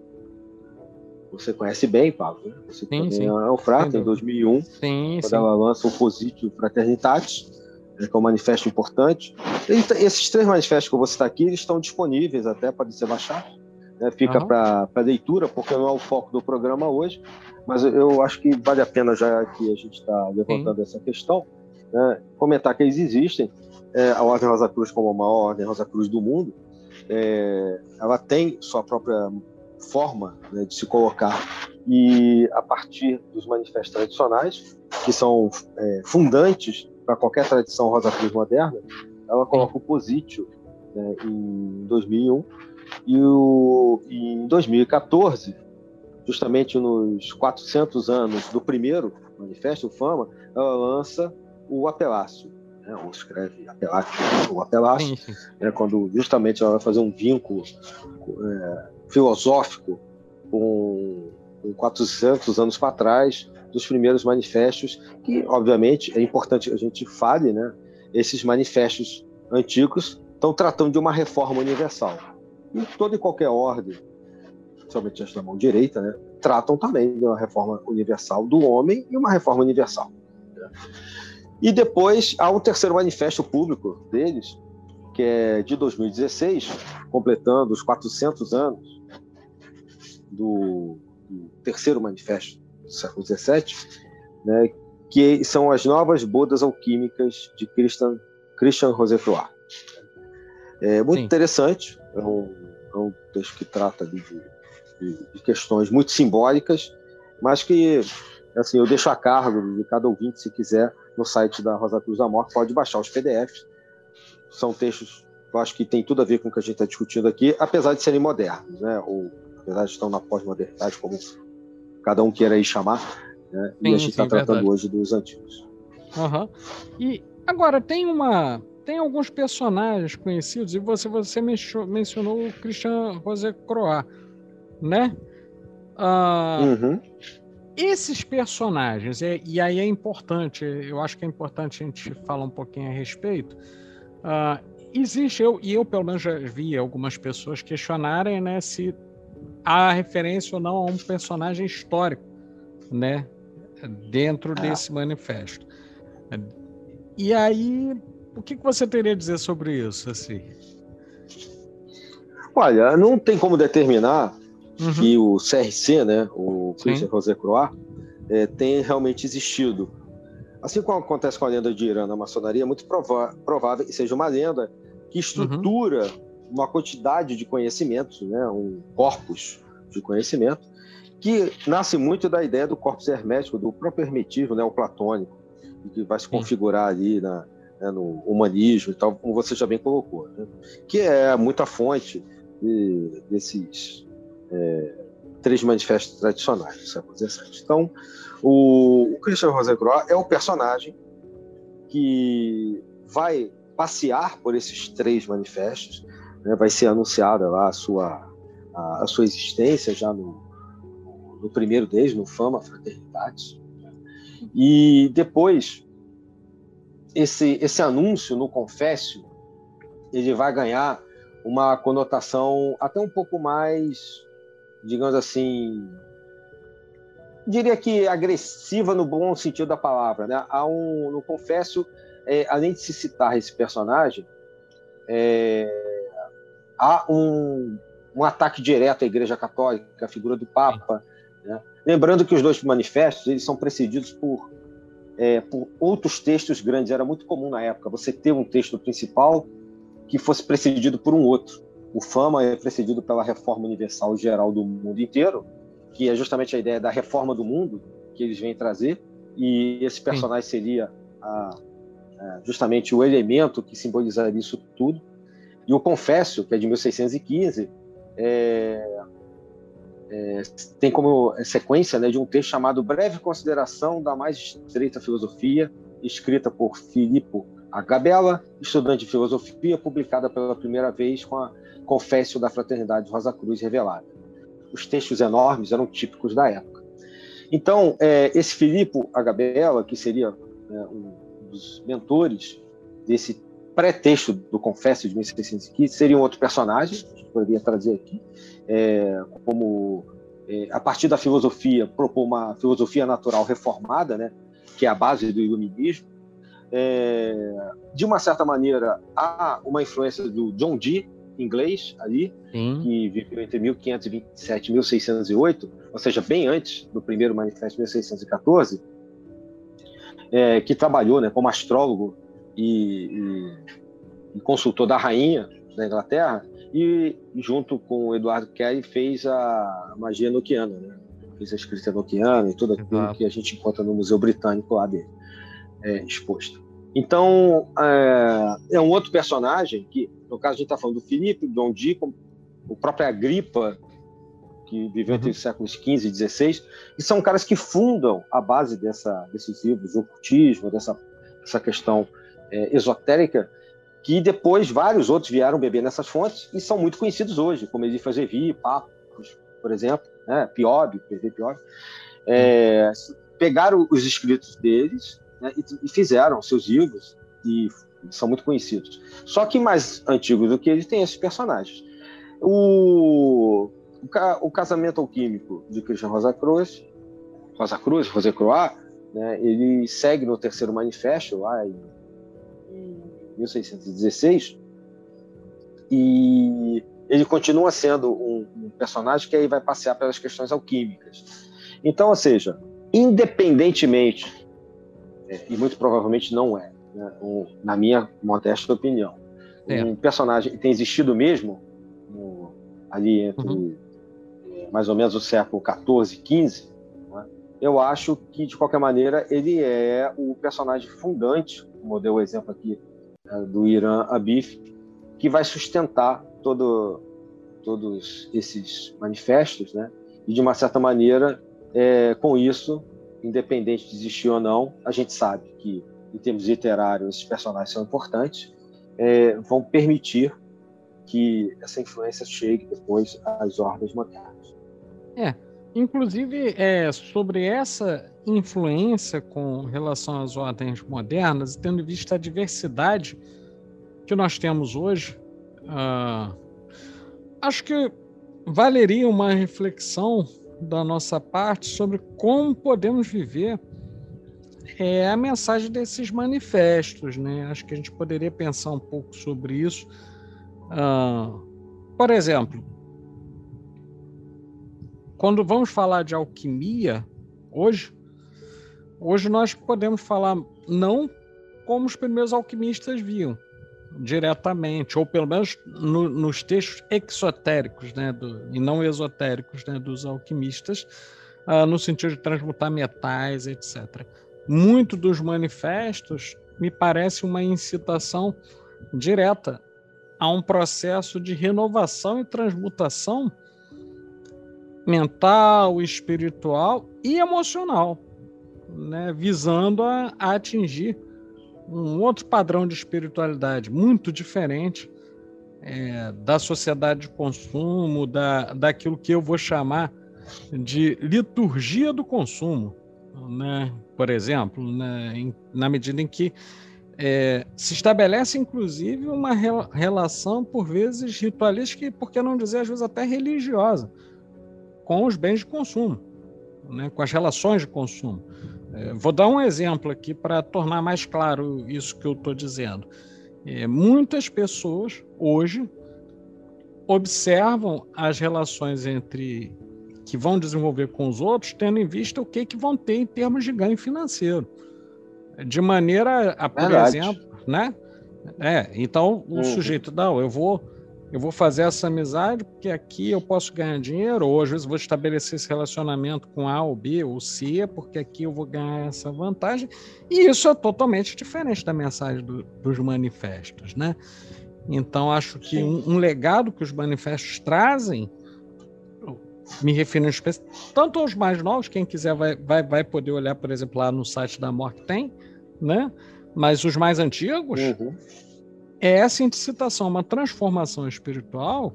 Você conhece bem, Pablo, né? Você sim, também sim. É o Frata, em 2001, sim, quando ela lança o Confessio Fraternitatis, que é um manifesto importante. Esses três manifestos que eu vou citar aqui, eles estão disponíveis até para você baixar, né? Fica para leitura, porque não é o foco do programa hoje, mas eu acho que vale a pena, já que a gente está levantando essa questão, né? Comentar que eles existem. A Ordem Rosa Cruz, como a maior Ordem Rosa Cruz do mundo, ela tem sua própria forma, né, de se colocar, e a partir dos manifestos tradicionais, que são fundantes para qualquer tradição Rosa Cruz moderna, ela coloca o Positio, né, em 2001, e em 2014, justamente nos 400 anos do primeiro manifesto, o Fama, ela lança o Apelácio, né, ou escreve Apelácio, né, quando justamente ela vai fazer um vínculo filosófico com 400 anos para trás, dos primeiros manifestos, que obviamente é importante que a gente fale, né, esses manifestos antigos estão tratando de uma reforma universal, e toda e qualquer ordem, principalmente as da mão direita, né, tratam também de uma reforma universal do homem e uma reforma universal, né? E depois há um terceiro manifesto público deles, que é de 2016, completando os 400 anos do terceiro manifesto do século XVII, né, que são as novas bodas alquímicas de Christian Rosenkreuz. É muito interessante, é um texto que trata de questões muito simbólicas, mas que, assim, eu deixo a cargo de cada ouvinte, se quiser, no site da Rosa Cruz Amorc, pode baixar os PDFs. São textos que eu acho que tem tudo a ver com o que a gente está discutindo aqui, apesar de serem modernos, né? Ou apesar de estar na pós-modernidade, como cada um queira aí chamar, né? E a gente está tratando hoje dos antigos. Uhum. E agora, tem alguns personagens conhecidos, e você mencionou o Christian Rosenkreuz, né? Esses personagens, e aí é importante, eu acho que é importante a gente falar um pouquinho a respeito. Existe, eu pelo menos já vi algumas pessoas questionarem, né, se há referência ou não a um personagem histórico, né, dentro desse manifesto. E aí, o que você teria a dizer sobre isso, assim? Olha, não tem como determinar que o CRC, né, o Christian Rosenkreuz, tem realmente existido. Assim como acontece com a lenda de Hiram na maçonaria, é muito provável que seja uma lenda que estrutura uma quantidade de conhecimentos, né, um corpus de conhecimento, que nasce muito da ideia do corpus hermético, do próprio hermetismo, né, o platônico, que vai se configurar ali no humanismo e tal, como você já bem colocou, né, que é muita fonte desses três manifestos tradicionais do século XVII. Então, o Christian Rosenkreuz é o personagem que vai passear por esses três manifestos, né? Vai ser anunciada lá a sua existência já no primeiro deles, no Fama Fraternitatis. E depois, esse anúncio no Confessio, ele vai ganhar uma conotação até um pouco mais, digamos assim, diria que agressiva no bom sentido da palavra, né? No Confessio, além de se citar esse personagem, há um ataque direto à Igreja Católica, à figura do Papa, né? Lembrando que os dois manifestos, eles são precedidos por outros textos grandes. Era muito comum na época você ter um texto principal que fosse precedido por um outro. O Fama é precedido pela Reforma Universal Geral do mundo inteiro, que é justamente a ideia da reforma do mundo que eles vêm trazer, e esse personagem seria justamente o elemento que simbolizaria isso tudo. E o Confessio, que é de 1615, tem como sequência, né, de um texto chamado Breve Consideração da Mais Estreita Filosofia, escrita por Filippo Agabella, estudante de filosofia, publicada pela primeira vez com a Confessio da Fraternidade Rosa Cruz Revelada. Os textos enormes eram típicos da época. Então, esse Filippo Agabella, que seria um dos mentores desse pré-texto do Confessio de 1615, seria um outro personagem, que eu poderia trazer aqui, a partir da filosofia, propor uma filosofia natural reformada, né, que é a base do iluminismo. de uma certa maneira, há uma influência do John Dee, inglês, ali, que viveu entre 1527 e 1608, ou seja, bem antes do primeiro manifesto de 1614, que trabalhou, né, como astrólogo e consultor da rainha da Inglaterra, e junto com o Eduardo Carey fez a magia enoquiana, né? Fez a escrita enoquiana e tudo aquilo que a gente encontra no Museu Britânico lá dele, exposto. Então, é um outro personagem que, no caso, a gente está falando do Filipe, do John Dee, o próprio Agripa, que viveu entre os séculos XV e XVI, e são caras que fundam a base desses livros, o ocultismo, dessa questão esotérica, que depois vários outros vieram beber nessas fontes e são muito conhecidos hoje, como Edith Fazevi, Papus, por exemplo, né? Piob, Piob. Pegaram os escritos deles, né, e fizeram seus livros e são muito conhecidos. Só que mais antigos do que eles tem esses personagens. O casamento alquímico de Christian Rosenkreuz, né, ele segue no terceiro manifesto, lá em 1616, e ele continua sendo um personagem que aí vai passear pelas questões alquímicas. Então, ou seja, independentemente, e muito provavelmente não é, né, na minha modesta opinião, um personagem que tem existido mesmo ali entre mais ou menos o século XIV e XV, né, eu acho que, de qualquer maneira, ele é o personagem fundante, como eu dei o exemplo aqui, do Hiram Abiff, que vai sustentar todos esses manifestos, né? E de uma certa maneira, com isso, independente de existir ou não, a gente sabe que, em termos literários, esses personagens são importantes, vão permitir que essa influência chegue depois às ordens modernas. Inclusive, sobre essa influência com relação às ordens modernas, tendo em vista a diversidade que nós temos hoje, acho que valeria uma reflexão da nossa parte sobre como podemos viver a mensagem desses manifestos, né? Acho que a gente poderia pensar um pouco sobre isso. Por exemplo, quando vamos falar de alquimia hoje nós podemos falar não como os primeiros alquimistas viam diretamente, ou pelo menos nos textos exotéricos, né, e não esotéricos, né, dos alquimistas, no sentido de transmutar metais, etc. Muito dos manifestos me parece uma incitação direta a um processo de renovação e transmutação mental, espiritual e emocional, né, visando a atingir um outro padrão de espiritualidade muito diferente da sociedade de consumo, daquilo que eu vou chamar de liturgia do consumo, né, por exemplo, né, na medida em que se estabelece, inclusive, uma relação, por vezes, ritualística e, por que não dizer, às vezes até religiosa, com os bens de consumo, né, com as relações de consumo. Vou dar um exemplo aqui para tornar mais claro isso que eu estou dizendo. Muitas pessoas hoje observam as relações entre que vão desenvolver com os outros, tendo em vista o que vão ter em termos de ganho financeiro. De maneira, por exemplo, né? Então o sujeito, não, eu vou fazer essa amizade porque aqui eu posso ganhar dinheiro, ou às vezes vou estabelecer esse relacionamento com A ou B ou C, porque aqui eu vou ganhar essa vantagem. E isso é totalmente diferente da mensagem dos manifestos, né? Então, acho que um legado que os manifestos trazem, me refiro tanto aos mais novos, quem quiser vai poder olhar, por exemplo, lá no site da Amorc tem, né? Mas os mais antigos... É essa incitação, uma transformação espiritual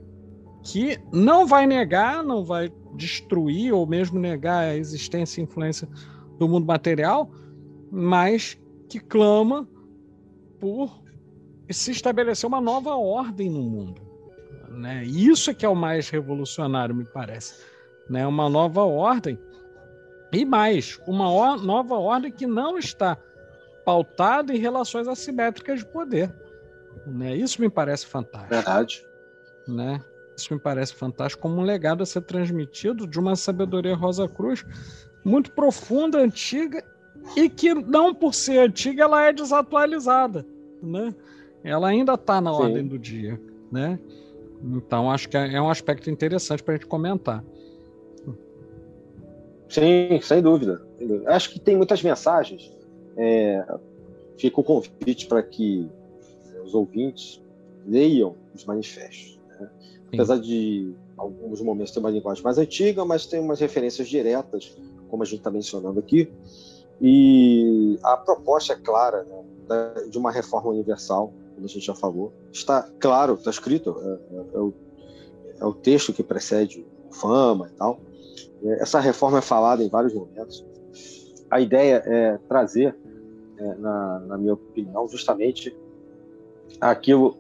que não vai negar, não vai destruir ou mesmo negar a existência e influência do mundo material, mas que clama por se estabelecer uma nova ordem no mundo, né? Isso é que é o mais revolucionário, me parece, né? Uma nova ordem, e mais, uma nova ordem que não está pautado em relações assimétricas de poder. Né? Isso me parece fantástico. Verdade. Né? Isso me parece fantástico como um legado a ser transmitido de uma sabedoria Rosa Cruz muito profunda, antiga, e que não por ser antiga ela é desatualizada. Né? Ela ainda está na ordem do dia. Né? Então acho que é um aspecto interessante para a gente comentar. Sim, sem dúvida. Acho que tem muitas mensagens. Fica o convite para que os ouvintes leiam os manifestos. Né? Apesar de, em alguns momentos, ter uma linguagem mais antiga, mas tem umas referências diretas, como a gente está mencionando aqui. E a proposta é clara, né, de uma reforma universal, como a gente já falou. Está claro, está escrito, é o texto que precede o Fama e tal. Essa reforma é falada em vários momentos. A ideia é trazer, na minha opinião, justamente aquilo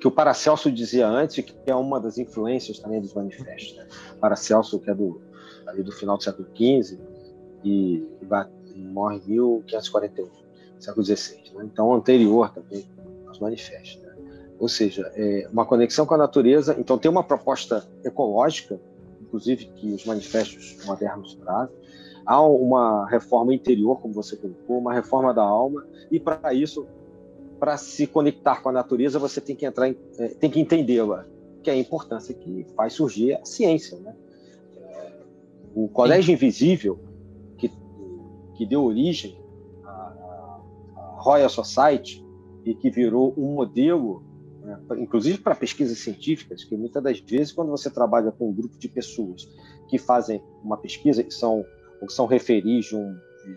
que o Paracelso dizia antes, que é uma das influências também dos manifestos. Né? Paracelso, que é do final do século XV e morre em 1541, século XVI. Né? Então, anterior também aos manifestos. Né? Ou seja, uma conexão com a natureza. Então, tem uma proposta ecológica, inclusive, que os manifestos modernos trazem. Há uma reforma interior, como você colocou, uma reforma da alma, e para isso, para se conectar com a natureza, você tem que tem que entendê-la, que é a importância que faz surgir a ciência, né? O Colégio Invisível, que deu origem à Royal Society e que virou um modelo, né, inclusive para pesquisas científicas, que muitas das vezes, quando você trabalha com um grupo de pessoas que fazem uma pesquisa, que são referis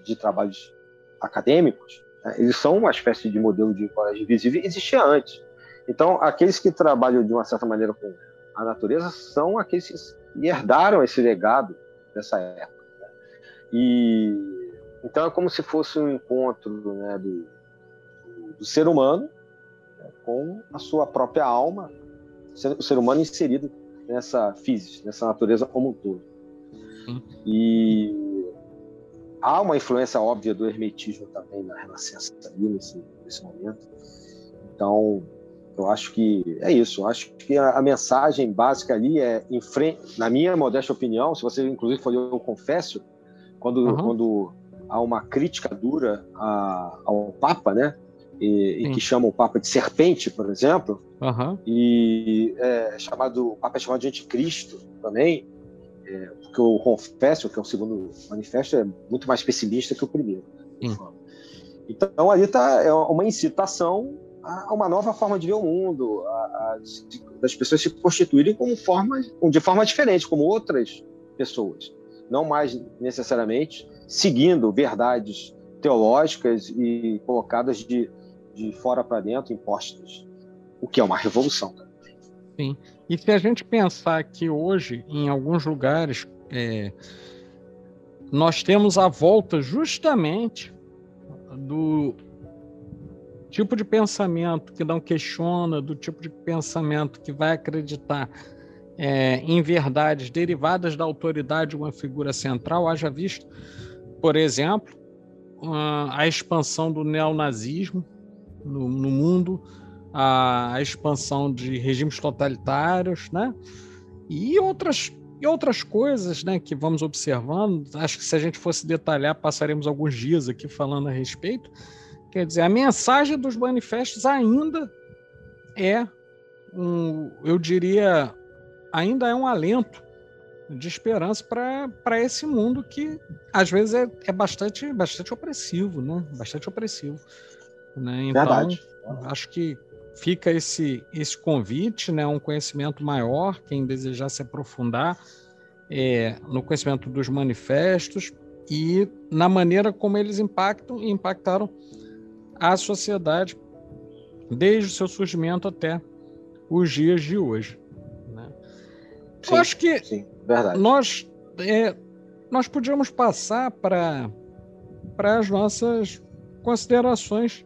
de trabalhos acadêmicos, né? Eles são uma espécie de modelo de colégio invisível, existia antes. Então, aqueles que trabalham de uma certa maneira com a natureza são aqueles que herdaram esse legado dessa época. Né? E então, é como se fosse um encontro, né, do ser humano, né, com a sua própria alma, o ser humano inserido nessa física, nessa natureza como um todo. E há uma influência óbvia do hermetismo também na Renascença ali, nesse momento. Então, eu acho que é isso. Eu acho que a mensagem básica ali é, na minha modesta opinião, se você inclusive for ler o Confessio, quando há uma crítica dura ao Papa, né? E que chamam o Papa de serpente, por exemplo, e o Papa é chamado de anticristo também. Porque o Confessio, que é o segundo manifesto, é muito mais pessimista que o primeiro. Então, ali está uma incitação a uma nova forma de ver o mundo, das pessoas se constituírem de forma diferente, como outras pessoas, não mais necessariamente seguindo verdades teológicas e colocadas de fora para dentro, impostas, o que é uma revolução. Sim. E se a gente pensar que hoje, em alguns lugares, nós temos a volta justamente do tipo de pensamento que não questiona, do tipo de pensamento que vai acreditar em verdades derivadas da autoridade de uma figura central, haja visto, por exemplo, a expansão do neonazismo no mundo, a expansão de regimes totalitários, né? E outras coisas, né, que vamos observando. Acho que se a gente fosse detalhar, passaremos alguns dias aqui falando a respeito. Quer dizer, a mensagem dos manifestos ainda é um alento de esperança para esse mundo que, às vezes, é bastante opressivo, né? Bastante opressivo. Né? Então, verdade. Acho que fica esse convite, né, um conhecimento maior, quem desejar se aprofundar no conhecimento dos manifestos e na maneira como eles impactam e impactaram a sociedade desde o seu surgimento até os dias de hoje. Né? Sim, eu acho que nós podíamos passar para as nossas considerações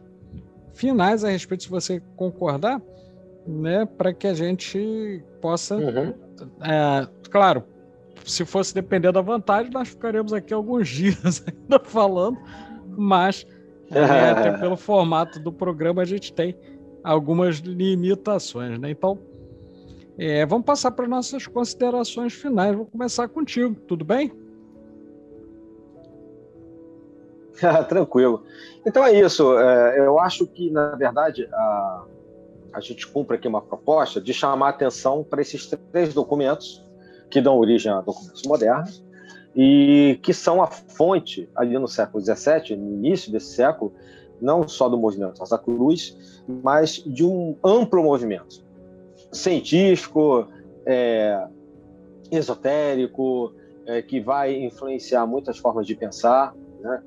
finais a respeito, se você concordar, né, para que a gente possa... claro, se fosse depender da vontade, nós ficaríamos aqui alguns dias ainda falando, mas Né? Até pelo formato do programa a gente tem algumas limitações, né? Então, vamos passar para nossas considerações finais. Vou começar contigo, tudo bem? Tranquilo. Então é isso. Eu acho que, na verdade, a gente cumpre aqui uma proposta de chamar atenção para esses três documentos que dão origem a documentos modernos e que são a fonte, ali no século XVII, no início desse século, não só do movimento Rosa Cruz, mas de um amplo movimento científico, esotérico, que vai influenciar muitas formas de pensar, né?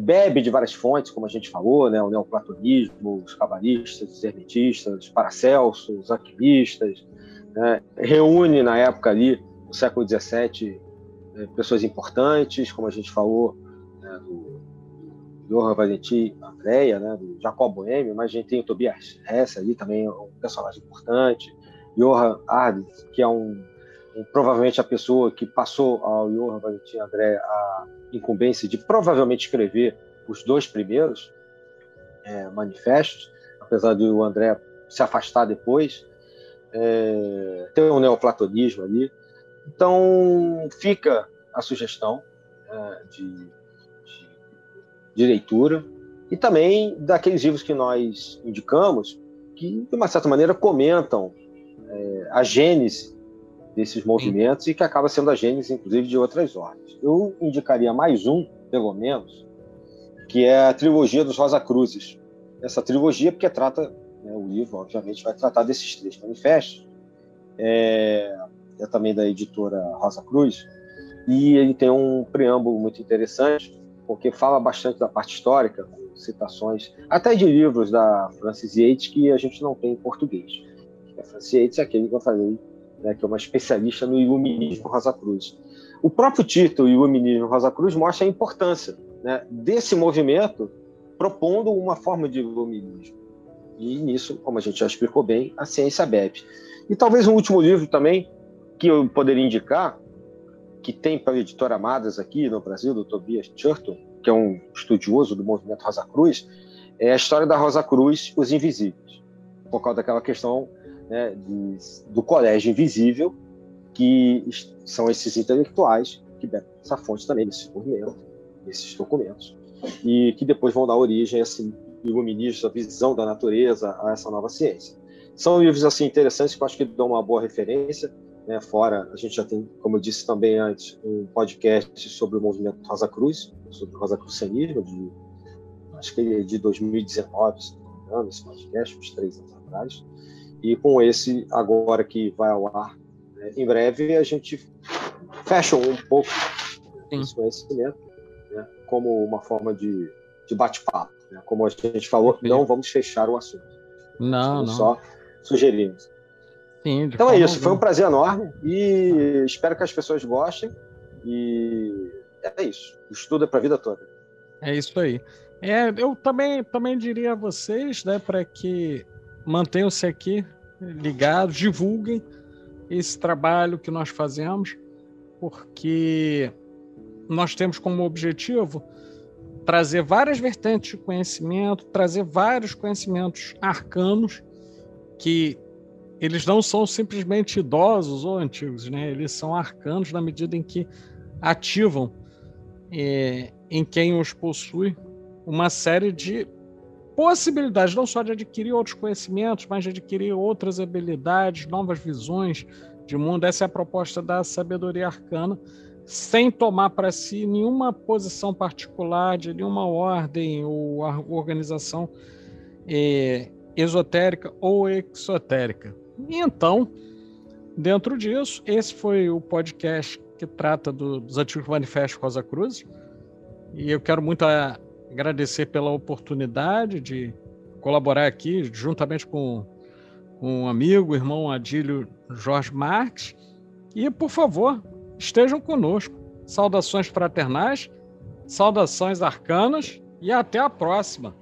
Bebe de várias fontes, como a gente falou, né? O neoplatonismo, os cabalistas, os hermetistas, os Paracelso, os alquimistas, né? Reúne na época ali, no século XVII, pessoas importantes, como a gente falou, né? do Johann Valentin Andreae, né? Do Jacob Boehme, mas a gente tem o Tobias Hess ali também, um personagem importante, Johann Ardis, que é provavelmente a pessoa que passou ao Johann Valentin Andreae a incumbência de provavelmente escrever os dois primeiros manifestos, apesar de o André se afastar depois, tem um neoplatonismo ali. Então fica a sugestão de leitura e também daqueles livros que nós indicamos, que de uma certa maneira comentam a gênese desses movimentos e que acaba sendo a gênese, inclusive, de outras ordens. Eu indicaria mais um, pelo menos, que é a trilogia dos Rosa Cruzes. Essa trilogia, porque trata, né, o livro, obviamente, vai tratar desses três manifestos, é também da editora Rosa Cruz, e ele tem um preâmbulo muito interessante, porque fala bastante da parte histórica, com citações, até de livros da Francis Yates, que a gente não tem em português. A Francis Yates é aquele que eu falei, né, que é uma especialista no iluminismo Rosa Cruz. O próprio título, Iluminismo Rosa Cruz, mostra a importância, né, desse movimento propondo uma forma de iluminismo. E nisso, como a gente já explicou bem, a ciência bebe. E talvez um último livro também que eu poderia indicar, que tem para a editora Amadas aqui no Brasil, do Tobias Churton, que é um estudioso do movimento Rosa Cruz, é a história da Rosa Cruz, Os Invisíveis, por causa daquela questão, né, do Colégio Invisível, que são esses intelectuais que bebem essa fonte também, desse movimento, desses documentos, e que depois vão dar origem a esse iluminismo, a visão da natureza, a essa nova ciência. São livros assim interessantes que eu acho que dão uma boa referência, né, fora, a gente já tem, como eu disse também antes, um podcast sobre o movimento Rosa Cruz, sobre o Rosa Crucianismo, acho que ele é de 2019, se não me engano, esse podcast, uns 3 anos atrás. E com esse, agora que vai ao ar, né, em breve, a gente fecha um pouco esse conhecimento, né, como uma forma de bate-papo. Né, como a gente falou, não vamos fechar o assunto. Não, estamos só sugerimos. Sim, então é isso, foi um prazer enorme e espero que as pessoas gostem. E é isso, estudo é para a vida toda. É isso aí. Eu também diria a vocês, né, para que mantenham-se aqui ligados, divulguem esse trabalho que nós fazemos, porque nós temos como objetivo trazer várias vertentes de conhecimento, trazer vários conhecimentos arcanos, que eles não são simplesmente idosos ou antigos, né? Eles são arcanos na medida em que ativam, em quem os possui, uma série de possibilidades, não só de adquirir outros conhecimentos, mas de adquirir outras habilidades, novas visões de mundo. Essa é a proposta da Sabedoria Arcana, sem tomar para si nenhuma posição particular de nenhuma ordem ou organização esotérica ou exotérica. Então, dentro disso, esse foi o podcast que trata dos antigos manifestos Rosa Cruz, e eu quero muito agradecer pela oportunidade de colaborar aqui juntamente com um amigo, o irmão Adílio Jorge Marques, e, por favor, estejam conosco. Saudações fraternais, saudações arcanas e até a próxima.